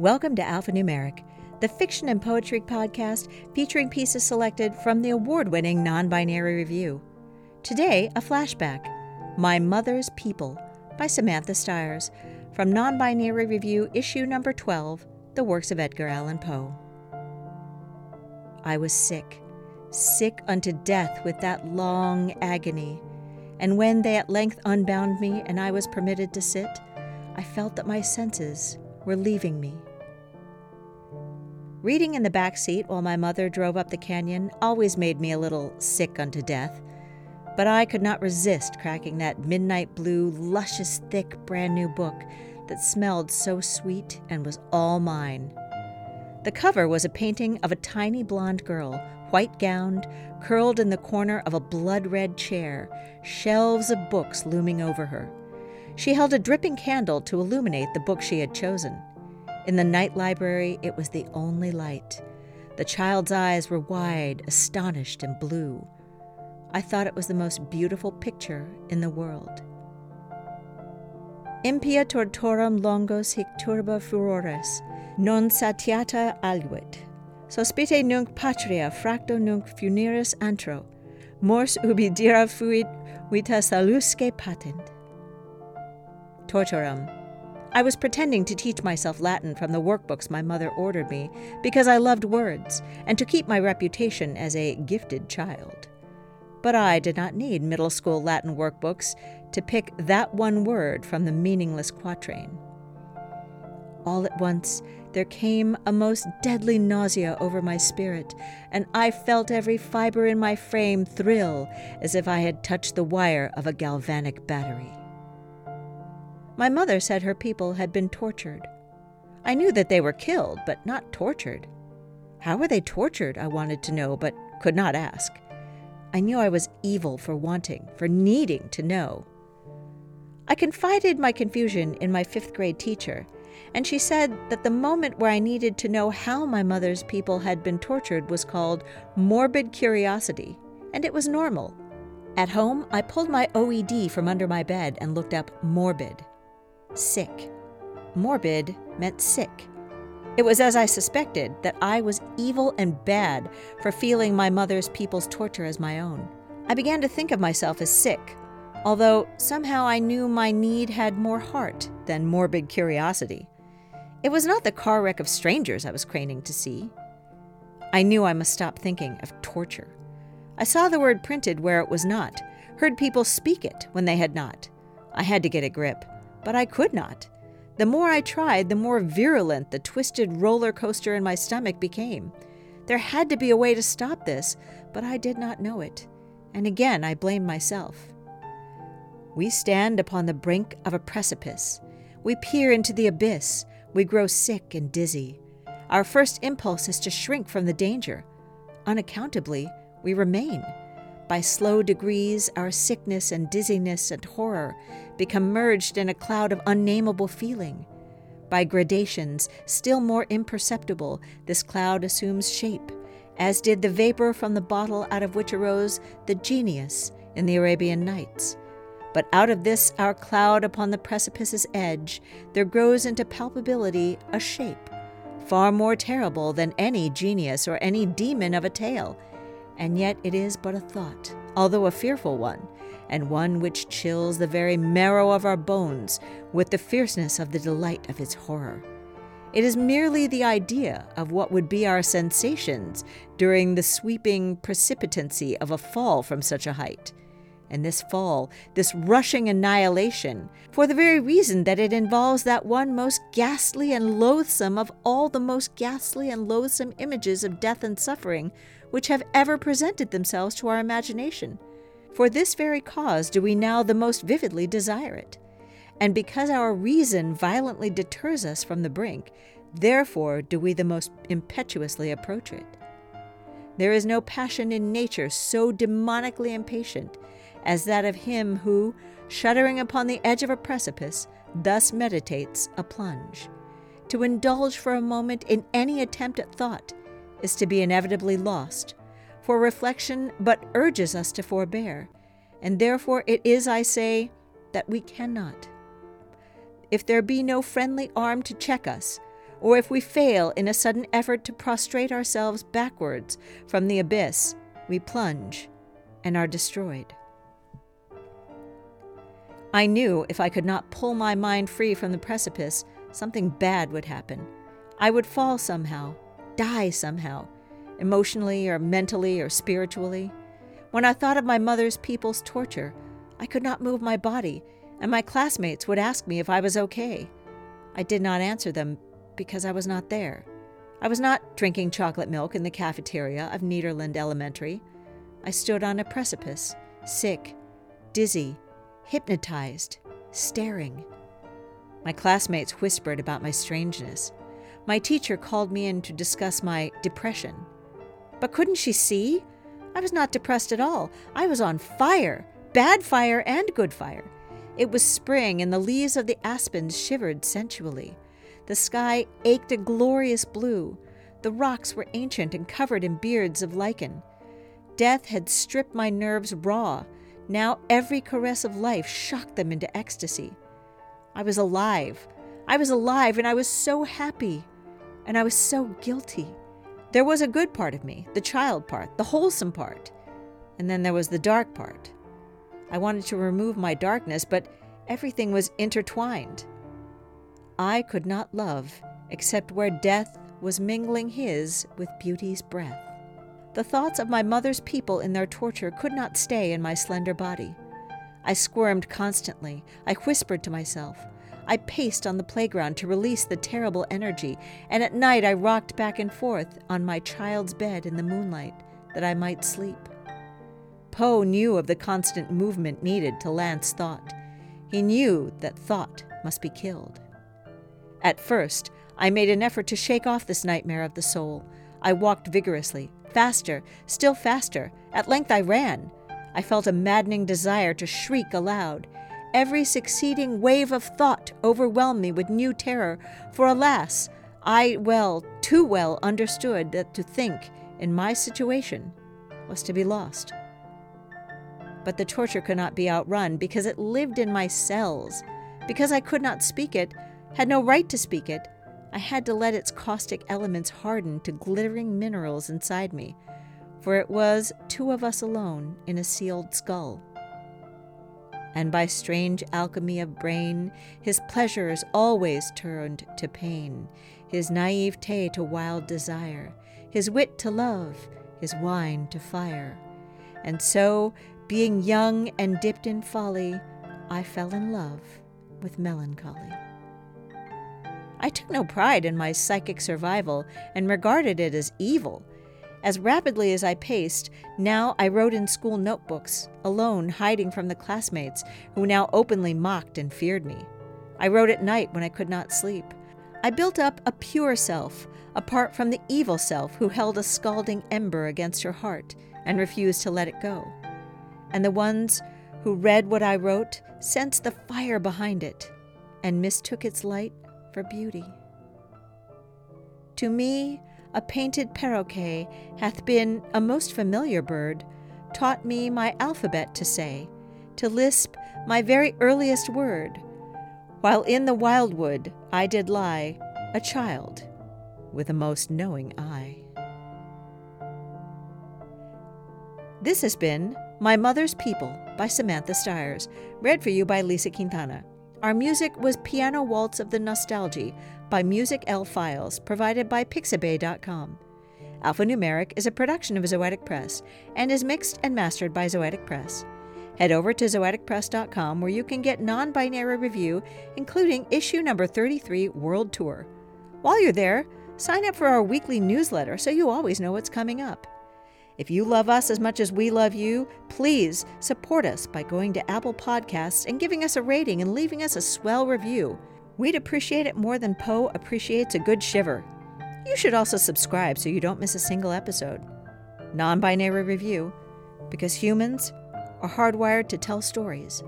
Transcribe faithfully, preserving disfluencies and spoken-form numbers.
Welcome to Alphanumeric, the fiction and poetry podcast featuring pieces selected from the award-winning Non-Binary Review. Today, a flashback, My Mother's People by Samantha Stiers, from Non-Binary Review issue number twelve, The Works of Edgar Allan Poe. I was sick, sick unto death with that long agony, and when they at length unbound me and I was permitted to sit, I felt that my senses were leaving me. Reading in the back seat while my mother drove up the canyon always made me a little sick unto death, but I could not resist cracking that midnight blue, luscious, thick, brand new book that smelled so sweet and was all mine. The cover was a painting of a tiny blonde girl, white-gowned, curled in the corner of a blood-red chair, shelves of books looming over her. She held a dripping candle to illuminate the book she had chosen. In the night library, it was the only light. The child's eyes were wide, astonished, and blue. I thought it was the most beautiful picture in the world. Impia tortorum longos hic turba furores, non satiata alguit. Sospite nunc patria fracto nunc funeris antro, mors ubi dira fuit vita salusque patent. Tortorum. I was pretending to teach myself Latin from the workbooks my mother ordered me because I loved words and to keep my reputation as a gifted child. But I did not need middle school Latin workbooks to pick that one word from the meaningless quatrain. All at once, there came a most deadly nausea over my spirit, and I felt every fiber in my frame thrill as if I had touched the wire of a galvanic battery. My mother said her people had been tortured. I knew that they were killed, but not tortured. How were they tortured, I wanted to know, but could not ask. I knew I was evil for wanting, for needing to know. I confided my confusion in my fifth grade teacher, and she said that the moment where I needed to know how my mother's people had been tortured was called morbid curiosity, and it was normal. At home, I pulled my O E D from under my bed and looked up morbid. Sick. Morbid meant sick. It was as I suspected that I was evil and bad for feeling my mother's people's torture as my own. I began to think of myself as sick, although somehow I knew my need had more heart than morbid curiosity. It was not the car wreck of strangers I was craning to see. I knew I must stop thinking of torture. I saw the word printed where it was not, heard people speak it when they had not. I had to get a grip, but I could not. The more I tried, the more virulent the twisted roller coaster in my stomach became. There had to be a way to stop this, but I did not know it. And again, I blamed myself. We stand upon the brink of a precipice. We peer into the abyss. We grow sick and dizzy. Our first impulse is to shrink from the danger. Unaccountably, we remain. By slow degrees, our sickness and dizziness and horror become merged in a cloud of unnameable feeling. By gradations, still more imperceptible, this cloud assumes shape, as did the vapor from the bottle out of which arose the genius in the Arabian Nights. But out of this, our cloud upon the precipice's edge, there grows into palpability a shape, far more terrible than any genius or any demon of a tale. And yet it is but a thought, although a fearful one, and one which chills the very marrow of our bones with the fierceness of the delight of its horror. It is merely the idea of what would be our sensations during the sweeping precipitancy of a fall from such a height. And this fall, this rushing annihilation, for the very reason that it involves that one most ghastly and loathsome of all the most ghastly and loathsome images of death and suffering which have ever presented themselves to our imagination. For this very cause do we now the most vividly desire it. And because our reason violently deters us from the brink, therefore do we the most impetuously approach it. There is no passion in nature so demonically impatient as that of him who, shuddering upon the edge of a precipice, thus meditates a plunge. To indulge for a moment in any attempt at thought is to be inevitably lost, for reflection but urges us to forbear, and therefore it is, I say, that we cannot. If there be no friendly arm to check us, or if we fail in a sudden effort to prostrate ourselves backwards from the abyss, we plunge and are destroyed. I knew if I could not pull my mind free from the precipice, something bad would happen. I would fall somehow, die somehow, emotionally or mentally or spiritually. When I thought of my mother's people's torture, I could not move my body, and my classmates would ask me if I was okay. I did not answer them because I was not there. I was not drinking chocolate milk in the cafeteria of Nederland Elementary. I stood on a precipice, sick, dizzy, hypnotized, staring. My classmates whispered about my strangeness. My teacher called me in to discuss my depression. But couldn't she see? I was not depressed at all. I was on fire, bad fire and good fire. It was spring, and the leaves of the aspens shivered sensually. The sky ached a glorious blue. The rocks were ancient and covered in beards of lichen. Death had stripped my nerves raw. Now every caress of life shocked them into ecstasy. I was alive. I was alive, and I was so happy. And I was so guilty. There was a good part of me, the child part, the wholesome part. And then there was the dark part. I wanted to remove my darkness, but everything was intertwined. I could not love except where death was mingling his with beauty's breath. The thoughts of my mother's people in their torture could not stay in my slender body. I squirmed constantly. I whispered to myself. I paced on the playground to release the terrible energy, and at night I rocked back and forth on my child's bed in the moonlight that I might sleep. Poe knew of the constant movement needed to lance thought. He knew that thought must be killed. At first, I made an effort to shake off this nightmare of the soul. I walked vigorously, faster, still faster. At length I ran. I felt a maddening desire to shriek aloud. Every succeeding wave of thought overwhelmed me with new terror, for alas, I well, too well understood that to think in my situation was to be lost. But the torture could not be outrun because it lived in my cells. Because I could not speak it, had no right to speak it, I had to let its caustic elements harden to glittering minerals inside me, for it was two of us alone in a sealed skull. And by strange alchemy of brain, his pleasures always turned to pain, his naivete to wild desire, his wit to love, his wine to fire. And so, being young and dipped in folly, I fell in love with melancholy. I took no pride in my psychic survival and regarded it as evil. As rapidly as I paced, now I wrote in school notebooks, alone hiding from the classmates who now openly mocked and feared me. I wrote at night when I could not sleep. I built up a pure self, apart from the evil self who held a scalding ember against her heart and refused to let it go. And the ones who read what I wrote sensed the fire behind it and mistook its light for beauty. To me, a painted parroquet hath been a most familiar bird, taught me my alphabet to say, to lisp my very earliest word, while in the wild wood I did lie, a child with a most knowing eye. This has been My Mother's People by Samantha Stiers, read for you by Lisa Quintana. Our music was Piano Waltz of the Nostalgia by Music L. Files, provided by Pixabay dot com. Alphanumeric is a production of Zoetic Press and is mixed and mastered by Zoetic Press. Head over to Zoetic Press dot com where you can get Non-Binary Review, including issue number thirty-three, World Tour. While you're there, sign up for our weekly newsletter so you always know what's coming up. If you love us as much as we love you, please support us by going to Apple Podcasts and giving us a rating and leaving us a swell review. We'd appreciate it more than Poe appreciates a good shiver. You should also subscribe so you don't miss a single episode. Non-Binary Review, because humans are hardwired to tell stories.